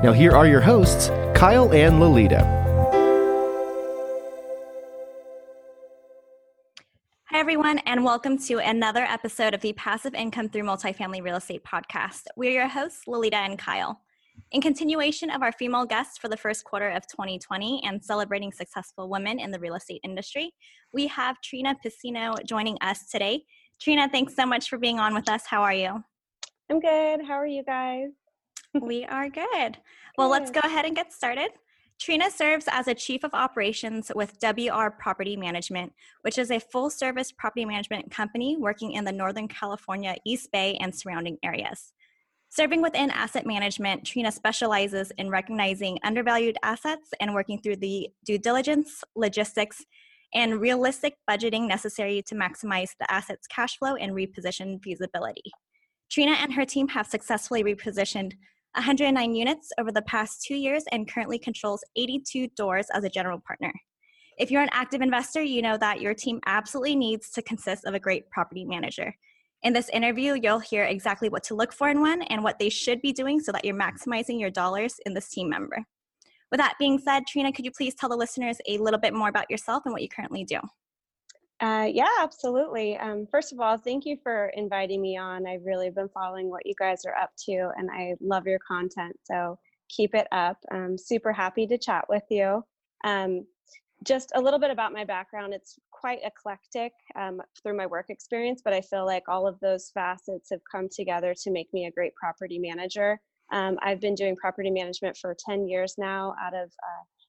Now here are your hosts, Kyle and Lolita. Hi, everyone, and welcome to another episode of the Passive Income Through Multifamily Real Estate Podcast. We're your hosts, Lolita and Kyle. In continuation of our female guests for the first quarter of 2020 and celebrating successful women in the real estate industry, we have Trina Piscino joining us today. Trina, thanks so much for being on with us. How are you? I'm good. How are you guys? We are good. Well, let's go ahead and get started. Trina serves as a Chief of Operations with WR Property Management, which is a full-service property management company working in the Northern California, East Bay, and surrounding areas. Serving within asset management, Trina specializes in recognizing undervalued assets and working through the due diligence, logistics, and realistic budgeting necessary to maximize the asset's cash flow and reposition feasibility. Trina and her team have successfully repositioned 109 units over the past 2 years and currently controls 82 doors as a general partner. If you're an active investor, you know that your team absolutely needs to consist of a great property manager. In this interview, you'll hear exactly what to look for in one and what they should be doing so that you're maximizing your dollars in this team member. With that being said, Trina, could you please tell the listeners a little bit more about yourself and what you currently do? Yeah, absolutely. First of all, thank you for inviting me on. I've really been following what you guys are up to, and I love your content, so keep it up. I'm super happy to chat with you. Just a little bit about my background. It's quite eclectic through my work experience, but I feel like all of those facets have come together to make me a great property manager. I've been doing property management for 10 years now out of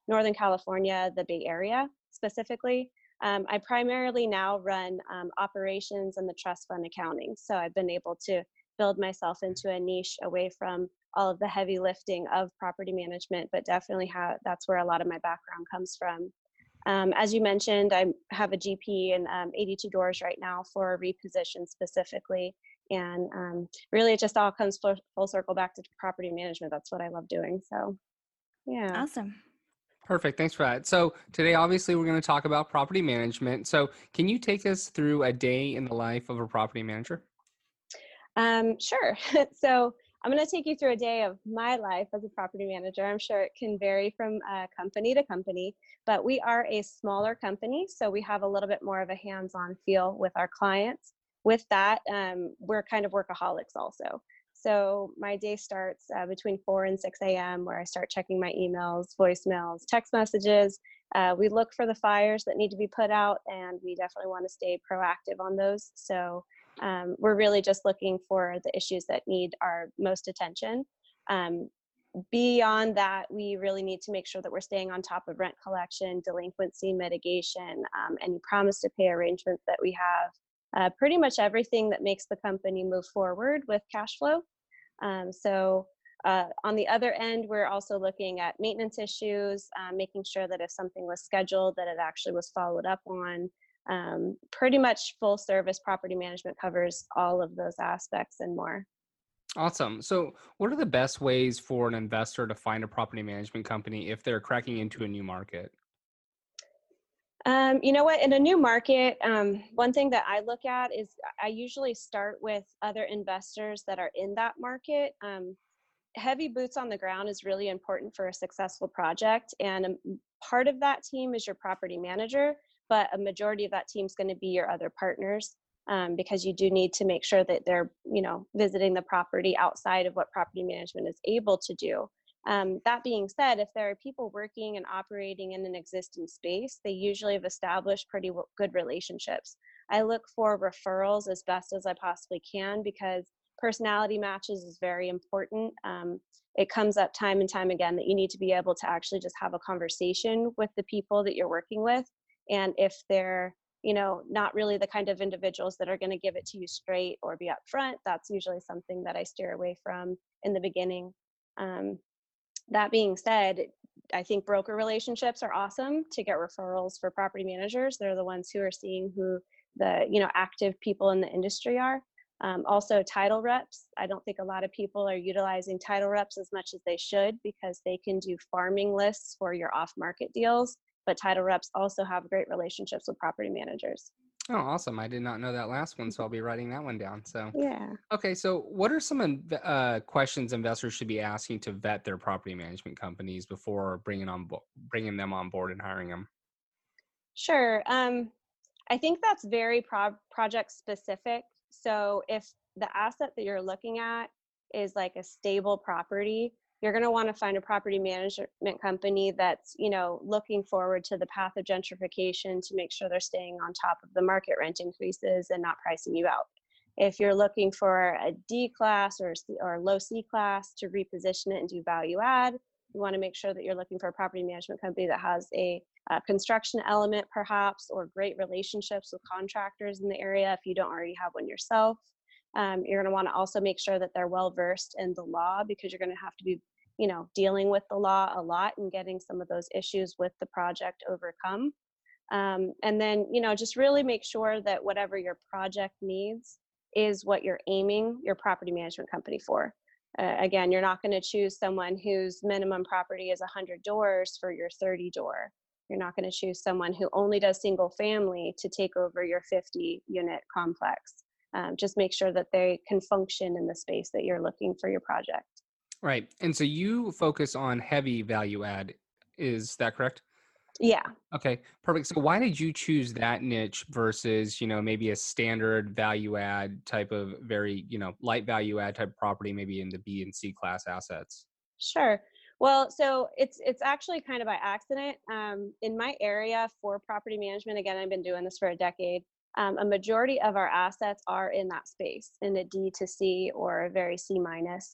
Northern California, the Bay Area specifically. I primarily now run operations and the trust fund accounting. So I've been able to build myself into a niche away from all of the heavy lifting of property management, but definitely that's where a lot of my background comes from. As you mentioned, I have a GP and 82 doors right now for a reposition specifically. And really, it just all comes full circle back to property management. That's what I love doing. So, yeah. Awesome. Perfect. Thanks for that. So today, obviously, we're going to talk about property management. So can you take us through a day in the life of a property manager? Sure. So I'm going to take you through a day of my life as a property manager. I'm sure it can vary from company to company, but we are a smaller company, so we have a little bit more of a hands-on feel with our clients. With that, we're kind of workaholics also. So my day starts between 4 and 6 a.m. where I start checking my emails, voicemails, text messages. We look for the fires that need to be put out, and we definitely want to stay proactive on those. So we're really just looking for the issues that need our most attention. Beyond that, we really need to make sure that we're staying on top of rent collection, delinquency mitigation, any promise to pay arrangements that we have. Pretty much everything that makes the company move forward with cash flow. So on the other end, we're also looking at maintenance issues, making sure that if something was scheduled, that it actually was followed up on. Pretty much full service property management covers all of those aspects and more. Awesome. So what are the best ways for an investor to find a property management company if they're cracking into a new market? You know what, in a new market, one thing that I look at is I usually start with other investors that are in that market. Heavy boots on the ground is really important for a successful project. And part of that team is your property manager, but a majority of that team is going to be your other partners, because you do need to make sure that they're, visiting the property outside of what property management is able to do. That being said, if there are people working and operating in an existing space, they usually have established pretty good relationships. I look for referrals as best as I possibly can because personality matches is very important. It comes up time and time again that you need to be able to actually just have a conversation with the people that you're working with. And if they're, not really the kind of individuals that are going to give it to you straight or be upfront, that's usually something that I steer away from in the beginning. That being said, I think broker relationships are awesome to get referrals for property managers. They're the ones who are seeing who the, you know, active people in the industry are. Also title reps. I don't think a lot of people are utilizing title reps as much as they should, because they can do farming lists for your off-market deals, but title reps also have great relationships with property managers. Oh, awesome. I did not know that last one, so I'll be writing that one down. So, yeah. Okay. So what are some questions investors should be asking to vet their property management companies before bringing them on board and hiring them? Sure. I think that's very project specific. So if the asset that you're looking at is like a stable property, you're going to want to find a property management company that's, you know, looking forward to the path of gentrification to make sure they're staying on top of the market rent increases and not pricing you out. If you're looking for a D class or low C class to reposition it and do value add, you want to make sure that you're looking for a property management company that has a construction element perhaps, or great relationships with contractors in the area if you don't already have one yourself. You're going to want to also make sure that they're well versed in the law, because you're going to have to be, you know, dealing with the law a lot and getting some of those issues with the project overcome. And then, you know, just really make sure that whatever your project needs is what you're aiming your property management company for. Again, you're not going to choose someone whose minimum property is 100 doors for your 30 door. You're not going to choose someone who only does single family to take over your 50 unit complex. Just make sure that they can function in the space that you're looking for your project. Right. And so you focus on heavy value add. Is that correct? Yeah. Okay, perfect. So why did you choose that niche versus, you know, maybe a standard value add type of very, you know, light value add type of property, maybe in the B and C class assets? Sure. Well, so it's actually kind of by accident. In my area for property management, again, I've been doing this for a decade. A majority of our assets are in that space, in a D to C or a very C minus.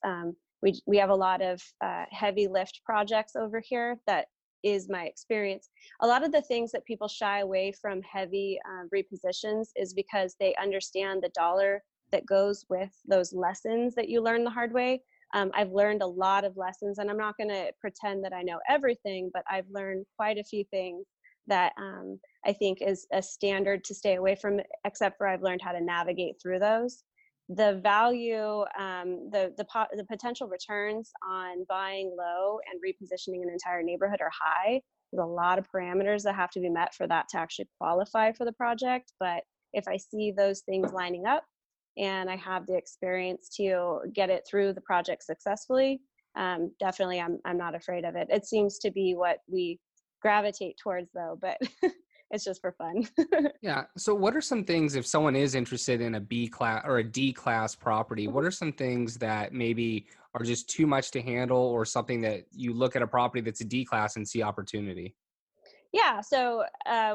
We have a lot of heavy lift projects over here. That is my experience. A lot of the things that people shy away from heavy repositions is because they understand the dollar that goes with those lessons that you learn the hard way. I've learned a lot of lessons, and I'm not going to pretend that I know everything, but I've learned quite a few things that I think is a standard to stay away from, except for I've learned how to navigate through those. The value, the potential returns on buying low and repositioning an entire neighborhood are high. There's a lot of parameters that have to be met for that to actually qualify for the project. But if I see those things lining up and I have the experience to get it through the project successfully, definitely I'm not afraid of it. It seems to be what we gravitate towards, though, but it's just for fun. Yeah. So what are some things, if someone is interested in a B class or a D class property, what are some things that maybe are just too much to handle, or something that you look at a property that's a D class and see opportunity? Yeah. So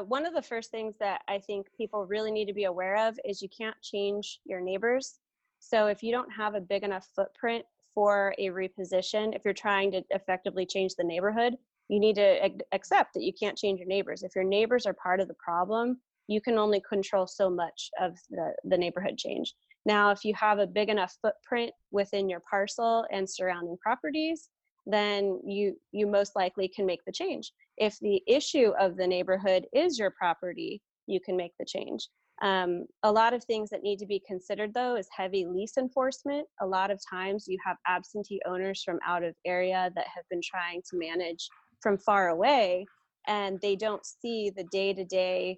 one of the first things that I think people really need to be aware of is you can't change your neighbors. So if you don't have a big enough footprint for a reposition, if you're trying to effectively change the neighborhood, you need to accept that you can't change your neighbors. If your neighbors are part of the problem, you can only control so much of the neighborhood change. Now, if you have a big enough footprint within your parcel and surrounding properties, then you most likely can make the change. If the issue of the neighborhood is your property, you can make the change. A lot of things that need to be considered, though, is heavy lease enforcement. A lot of times you have absentee owners from out of area that have been trying to manage from far away, and they don't see the day-to-day,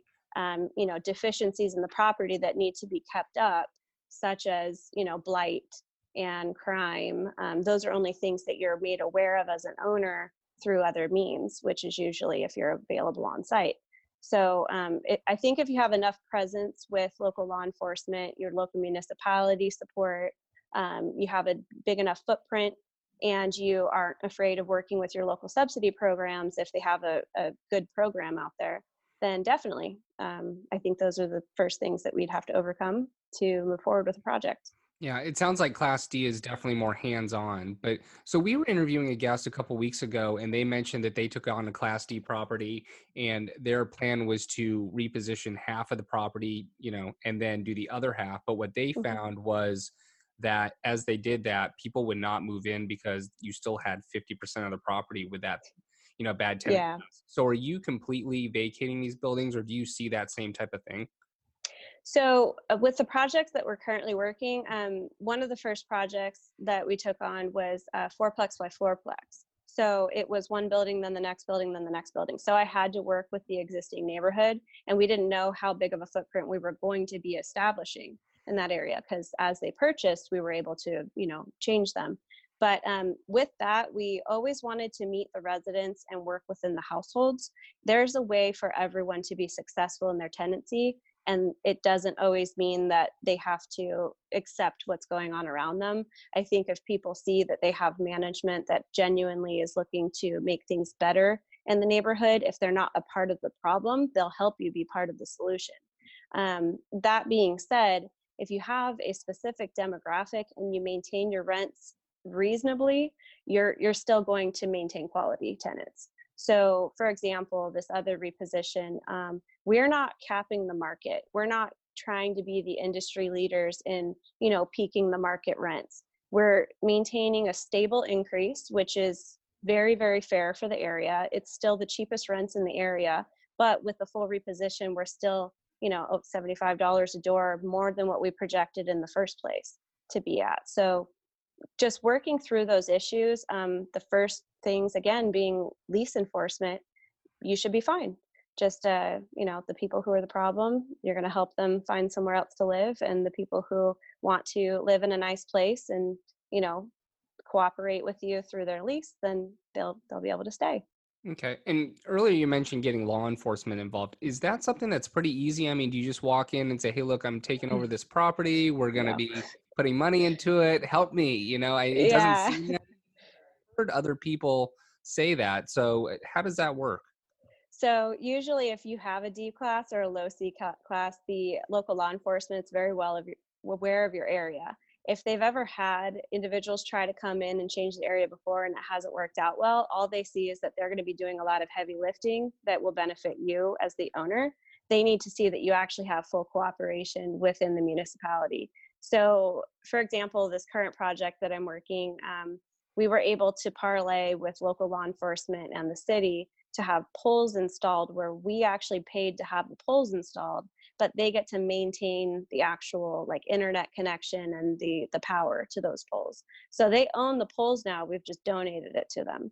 you know, deficiencies in the property that need to be kept up, such as, you know, blight and crime. Those are only things that you're made aware of as an owner through other means, which is usually if you're available on site. So I think if you have enough presence with local law enforcement, your local municipality support, you have a big enough footprint, and you aren't afraid of working with your local subsidy programs if they have a good program out there, then definitely, I think those are the first things that we'd have to overcome to move forward with the project. Yeah, it sounds like Class D is definitely more hands-on. But so we were interviewing a guest a couple of weeks ago, and they mentioned that they took on a Class D property, and their plan was to reposition half of the property, you know, and then do the other half. But what they found was that as they did that, people would not move in because you still had 50% of the property with that, you know, bad tenant. Yeah. So are you completely vacating these buildings, or do you see that same type of thing? So with the projects that we're currently working, one of the first projects that we took on was fourplex by fourplex. So it was one building, then the next building, then the next building. So I had to work with the existing neighborhood, and we didn't know how big of a footprint we were going to be establishing in that area, because as they purchased, we were able to, you know, change them. But with that, we always wanted to meet the residents and work within the households. There's a way for everyone to be successful in their tenancy, and it doesn't always mean that they have to accept what's going on around them. I think if people see that they have management that genuinely is looking to make things better in the neighborhood, if they're not a part of the problem, they'll help you be part of the solution. That being said, if you have a specific demographic and you maintain your rents reasonably, you're still going to maintain quality tenants. So for example, this other reposition, we're not capping the market. We're not trying to be the industry leaders in, you know, peaking the market rents. We're maintaining a stable increase, which is very, very fair for the area. It's still the cheapest rents in the area, but with the full reposition, we're still, you know, $75 a door more than what we projected in the first place to be at. So just working through those issues, the first things, again, being lease enforcement, you should be fine. Just, you know, the people who are the problem, you're going to help them find somewhere else to live. And the people who want to live in a nice place and, you know, cooperate with you through their lease, then they'll be able to stay. Okay. And earlier you mentioned getting law enforcement involved. Is that something that's pretty easy? I mean, do you just walk in and say, hey, look, I'm taking over this property. We're going to be putting money into it. Help me. You know, it doesn't seem that. I've heard other people say that. So how does that work? So usually if you have a D class or a low C class, the local law enforcement is very well aware of your area. If they've ever had individuals try to come in and change the area before and it hasn't worked out well, all they see is that they're going to be doing a lot of heavy lifting that will benefit you as the owner. They need to see that you actually have full cooperation within the municipality. So for example, this current project that I'm working, we were able to parlay with local law enforcement and the city to have poles installed where we actually paid to have the poles installed, but they get to maintain the actual like internet connection and the power to those poles. So they own the poles now, we've just donated it to them.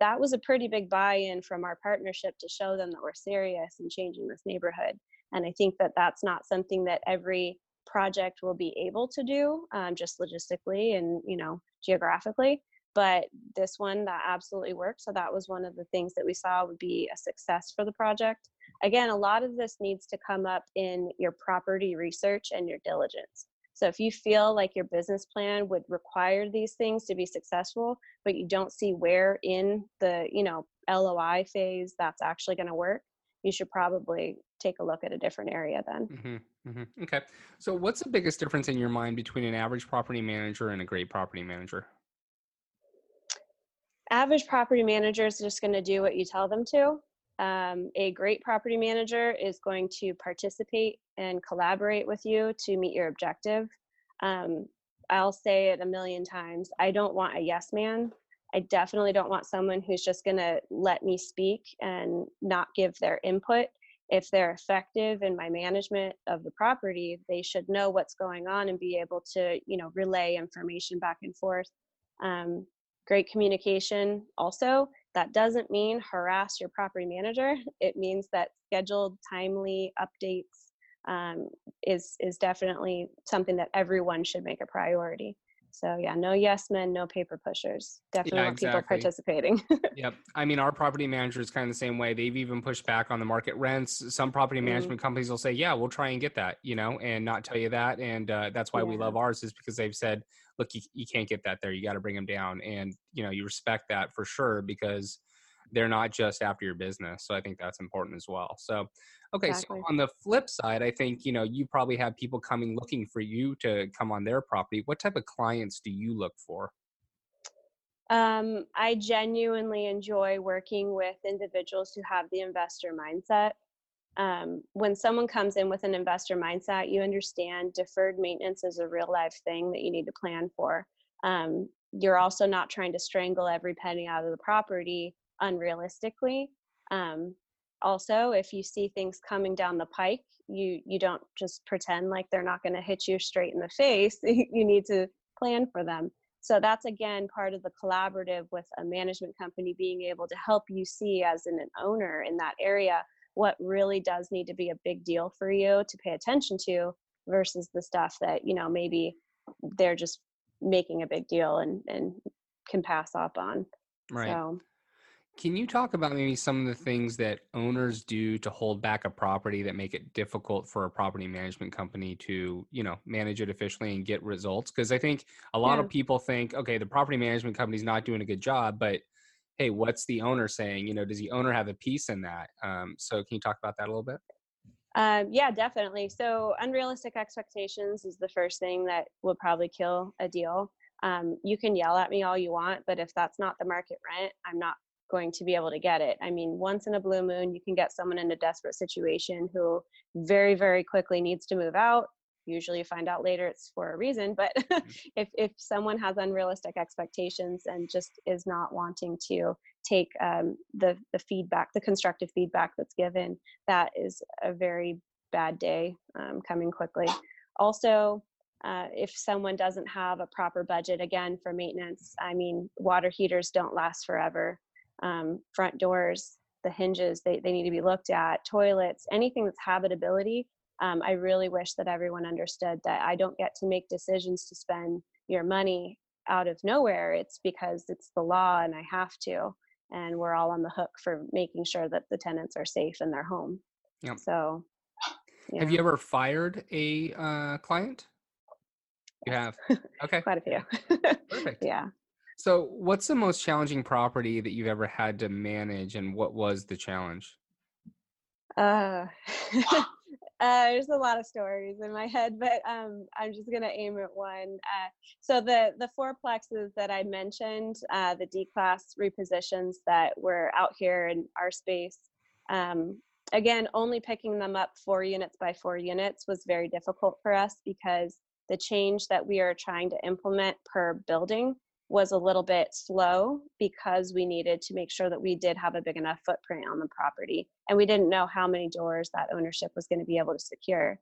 That was a pretty big buy-in from our partnership to show them that we're serious in changing this neighborhood. And I think that that's not something that every project will be able to do, just logistically and, you know, geographically. But this one, that absolutely worked. So that was one of the things that we saw would be a success for the project. Again, a lot of this needs to come up in your property research and your diligence. So if you feel like your business plan would require these things to be successful, but you don't see where in the, you know, LOI phase that's actually going to work, you should probably take a look at a different area then. Mm-hmm, mm-hmm. Okay. So what's the biggest difference in your mind between an average property manager and a great property manager? Average property manager is just going to do what you tell them to. A great property manager is going to participate and collaborate with you to meet your objective. I'll say it a million times. I don't want a yes man. I definitely don't want someone who's just going to let me speak and not give their input. If they're effective in my management of the property, they should know what's going on and be able to, you know, relay information back and forth. Great communication also. That doesn't mean harass your property manager. It means that scheduled, timely updates is definitely something that everyone should make a priority. So yeah, no yes men, no paper pushers. Definitely people participating. Yep. I mean, our property manager is kind of the same way. They've even pushed back on the market rents. Some property management companies will say, yeah, we'll try and get that, you know, and not tell you that. And that's why we love ours, is because they've said, look, you can't get that there. You got to bring them down. And, you know, you respect that for sure, because they're not just after your business. So I think that's important as well. So, okay. Exactly. So on the flip side, I think, you know, you probably have people coming looking for you to come on their property. What type of clients do you look for? I genuinely enjoy working with individuals who have the investor mindset. When someone comes in with an investor mindset, you understand deferred maintenance is a real life thing that you need to plan for. You're also not trying to strangle every penny out of the property unrealistically. Also, if you see things coming down the pike, you don't just pretend like they're not going to hit you straight in the face. You need to plan for them. So that's, again, part of the collaborative with a management company being able to help you see as an owner in that area what really does need to be a big deal for you to pay attention to versus the stuff that, you know, maybe they're just making a big deal and can pass up on. Right. So, can you talk about maybe some of the things that owners do to hold back a property that make it difficult for a property management company to, you know, manage it efficiently and get results? Because I think a lot of people think, okay, the property management company's not doing a good job, but hey, what's the owner saying? You know, does the owner have a piece in that? So can you talk about that a little bit? Yeah, definitely. So unrealistic expectations is the first thing that will probably kill a deal. You can yell at me all you want, but if that's not the market rent, I'm not going to be able to get it. I mean, once in a blue moon, you can get someone in a desperate situation who very, very quickly needs to move out. Usually you find out later it's for a reason, but if someone has unrealistic expectations and just is not wanting to take the feedback, the constructive feedback that's given, that is a very bad day coming quickly. Also, if someone doesn't have a proper budget, again, for maintenance, I mean, water heaters don't last forever. Front doors, the hinges, they need to be looked at, toilets, anything that's habitability. I really wish that everyone understood that I don't get to make decisions to spend your money out of nowhere. It's because it's the law and I have to, and we're all on the hook for making sure that the tenants are safe in their home. Yep. So, yeah. Have you ever fired a client? You have? Okay. Quite a few. Perfect. Yeah. So what's the most challenging property that you've ever had to manage, and what was the challenge? There's a lot of stories in my head, but I'm just going to aim at one. So the fourplexes that I mentioned, the D-class repositions that were out here in our space, again, only picking them up 4 units by 4 units was very difficult for us because the change that we are trying to implement per building was a little bit slow because we needed to make sure that we did have a big enough footprint on the property. And we didn't know how many doors that ownership was going to be able to secure.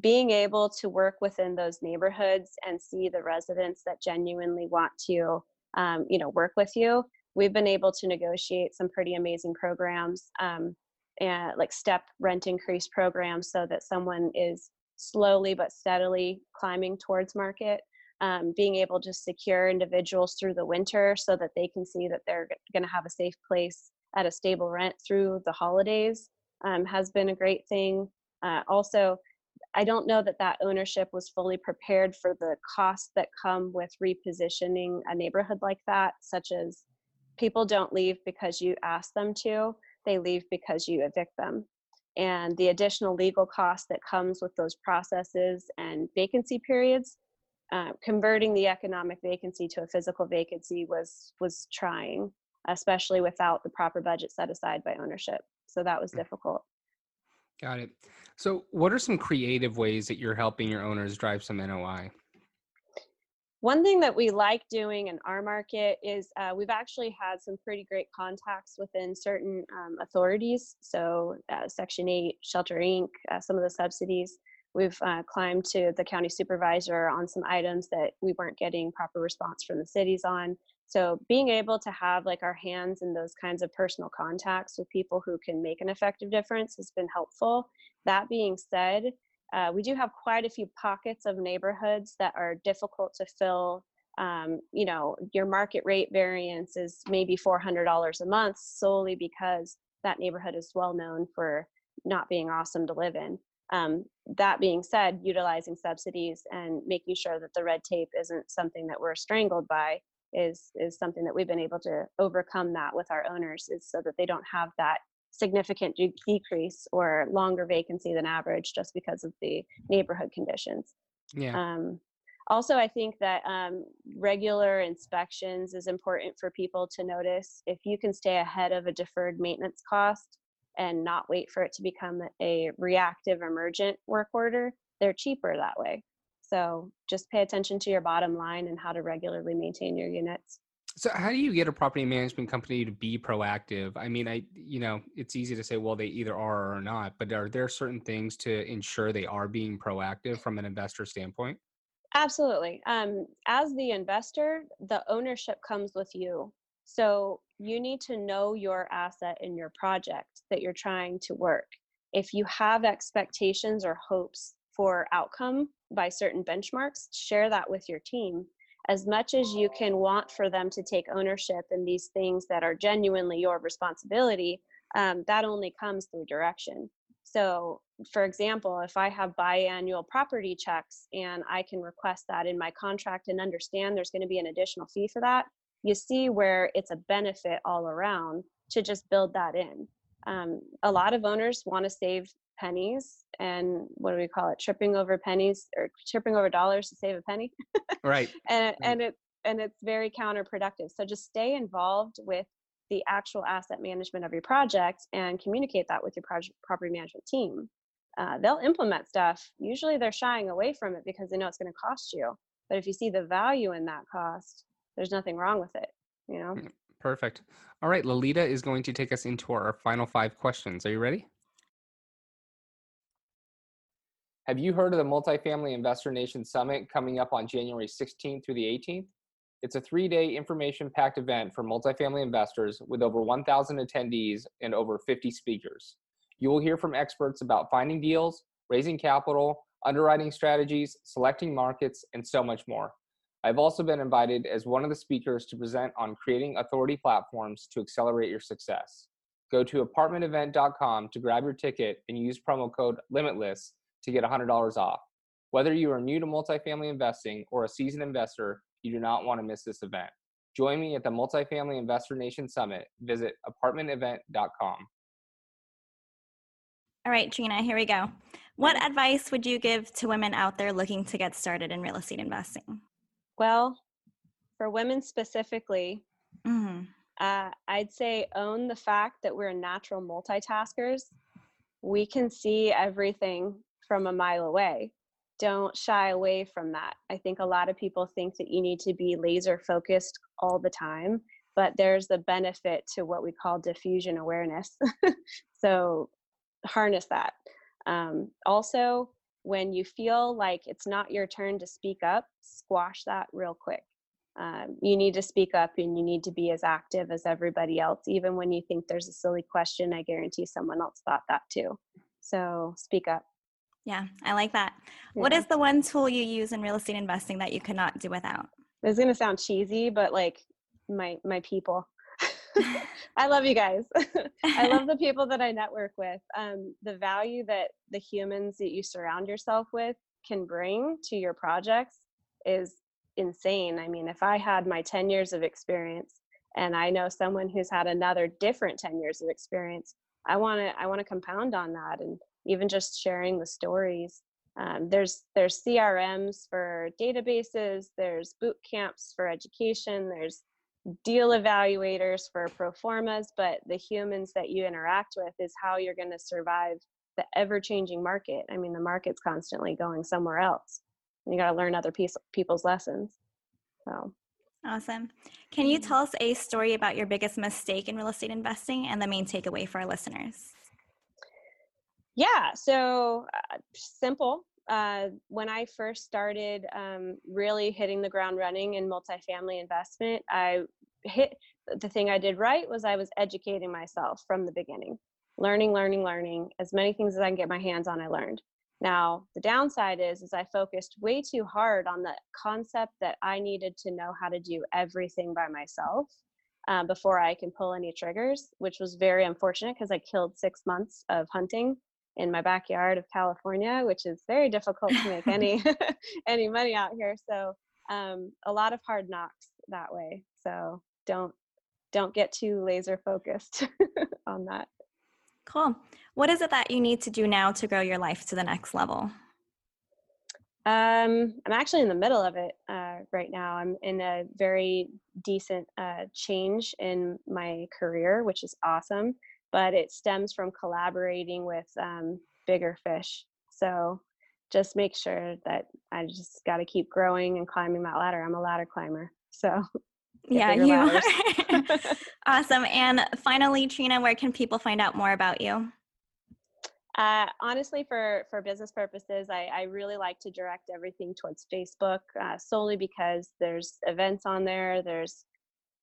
Being able to work within those neighborhoods and see the residents that genuinely want to, you know, work with you. We've been able to negotiate some pretty amazing programs, and like step rent increase programs, so that someone is slowly but steadily climbing towards market. Being able to secure individuals through the winter so that they can see that they're going to have a safe place at a stable rent through the holidays has been a great thing. Also, I don't know that ownership was fully prepared for the costs that come with repositioning a neighborhood like that, such as people don't leave because you ask them to, they leave because you evict them. And the additional legal cost that comes with those processes and vacancy periods, converting the economic vacancy to a physical vacancy was trying, especially without the proper budget set aside by ownership. So that was difficult. Got it. So what are some creative ways that you're helping your owners drive some NOI? One thing that we like doing in our market is we've actually had some pretty great contacts within certain authorities. So Section 8, Shelter Inc., some of the subsidies. We've climbed to the county supervisor on some items that we weren't getting proper response from the cities on. So being able to have like our hands in those kinds of personal contacts with people who can make an effective difference has been helpful. That being said, we do have quite a few pockets of neighborhoods that are difficult to fill. You know, your market rate variance is maybe $400 a month solely because that neighborhood is well known for not being awesome to live in. That being said, utilizing subsidies and making sure that the red tape isn't something that we're strangled by is something that we've been able to overcome that with our owners, is so that they don't have that significant decrease or longer vacancy than average just because of the neighborhood conditions. Yeah. Also, I think that regular inspections is important for people to notice. If you can stay ahead of a deferred maintenance cost, and not wait for it to become a reactive emergent work order, they're cheaper that way. So just pay attention to your bottom line and how to regularly maintain your units. So how do you get a property management company to be proactive? I mean, it's easy to say, well, they either are or not, but are there certain things to ensure they are being proactive from an investor standpoint? Absolutely. As the investor, the ownership comes with you. So you need to know your asset in your project that you're trying to work. If you have expectations or hopes for outcome by certain benchmarks, share that with your team. As much as you can want for them to take ownership in these things that are genuinely your responsibility, that only comes through direction. So, for example, if I have biannual property checks and I can request that in my contract and understand there's going to be an additional fee for that, you see where it's a benefit all around to just build that in. A lot of owners want to save pennies and tripping over pennies or tripping over dollars to save a penny. Right. And it's very counterproductive. So just stay involved with the actual asset management of your project and communicate that with your property management team. They'll implement stuff. Usually they're shying away from it because they know it's going to cost you. But if you see the value in that cost, there's nothing wrong with it, you know? Perfect. All right. Lolita is going to take us into our final 5 questions. Are you ready? Have you heard of the Multifamily Investor Nation Summit coming up on January 16th through the 18th? It's a 3-day information-packed event for multifamily investors with over 1,000 attendees and over 50 speakers. You will hear from experts about finding deals, raising capital, underwriting strategies, selecting markets, and so much more. I've also been invited as one of the speakers to present on creating authority platforms to accelerate your success. Go to apartmentevent.com to grab your ticket and use promo code LIMITLESS to get $100 off. Whether you are new to multifamily investing or a seasoned investor, you do not want to miss this event. Join me at the Multifamily Investor Nation Summit. Visit apartmentevent.com. All right, Trina, here we go. What advice would you give to women out there looking to get started in real estate investing? Well, for women specifically, I'd say own the fact that we're natural multitaskers. We can see everything from a mile away. Don't shy away from that. I think a lot of people think that you need to be laser focused all the time, but there's the benefit to what we call diffusion awareness. So harness that. Also, when you feel like it's not your turn to speak up, squash that real quick. You need to speak up and you need to be as active as everybody else. Even when you think there's a silly question, I guarantee someone else thought that too. So speak up. Yeah, I like that. Yeah. What is the one tool you use in real estate investing that you cannot do without? It's going to sound cheesy, but like my people. I love you guys. I love the people that I network with. The value that the humans that you surround yourself with can bring to your projects is insane. I mean, if I had my 10 years of experience and I know someone who's had another different 10 years of experience, I want to compound on that. And even just sharing the stories. There's CRMs for databases, there's boot camps for education, there's deal evaluators for pro formas, but the humans that you interact with is how you're going to survive the ever-changing market. I mean, the market's constantly going somewhere else. You got to learn other people's lessons. So awesome. Can you tell us a story about your biggest mistake in real estate investing and the main takeaway for our listeners? Yeah. So simple. When I first started really hitting the ground running in multifamily investment, the thing I did right was I was educating myself from the beginning, learning. As many things as I can get my hands on, I learned. Now, the downside is I focused way too hard on the concept that I needed to know how to do everything by myself before I can pull any triggers, which was very unfortunate because I killed 6 months of hunting in my backyard of California, which is very difficult to make any money out here. So a lot of hard knocks that way. So don't get too laser focused on that. Cool. What is it that you need to do now to grow your life to the next level? I'm actually in the middle of it right now. I'm in a very decent change in my career, which is awesome. but it stems from collaborating with bigger fish. So just make sure that I just got to keep growing and climbing that ladder. I'm a ladder climber. So yeah, you are. Awesome. And finally, Trina, where can people find out more about you? Honestly, for business purposes, I really like to direct everything towards Facebook, solely because there's events on there, there's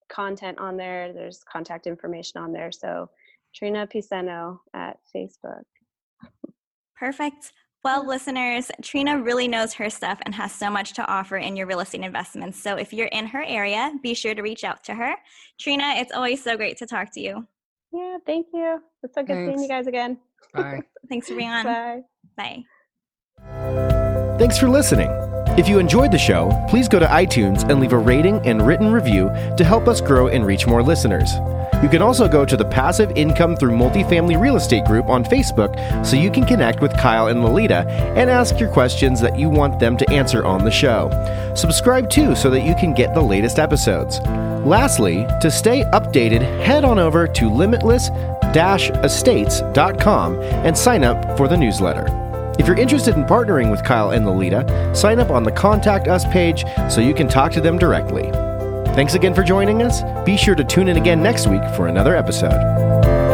content on there, there's contact information on there. So Trina Piscino at Facebook. Perfect. Well, listeners, Trina really knows her stuff and has so much to offer in your real estate investments. So if you're in her area, be sure to reach out to her. Trina, it's always so great to talk to you. Yeah, thank you. It's so good seeing you guys again. Bye. Thanks for being on. Bye. Bye. Thanks for listening. If you enjoyed the show, please go to iTunes and leave a rating and written review to help us grow and reach more listeners. You can also go to the Passive Income Through Multifamily Real Estate group on Facebook so you can connect with Kyle and Lolita and ask your questions that you want them to answer on the show. Subscribe too so that you can get the latest episodes. Lastly, to stay updated, head on over to limitless-estates.com and sign up for the newsletter. If you're interested in partnering with Kyle and Lolita, sign up on the Contact Us page so you can talk to them directly. Thanks again for joining us. Be sure to tune in again next week for another episode.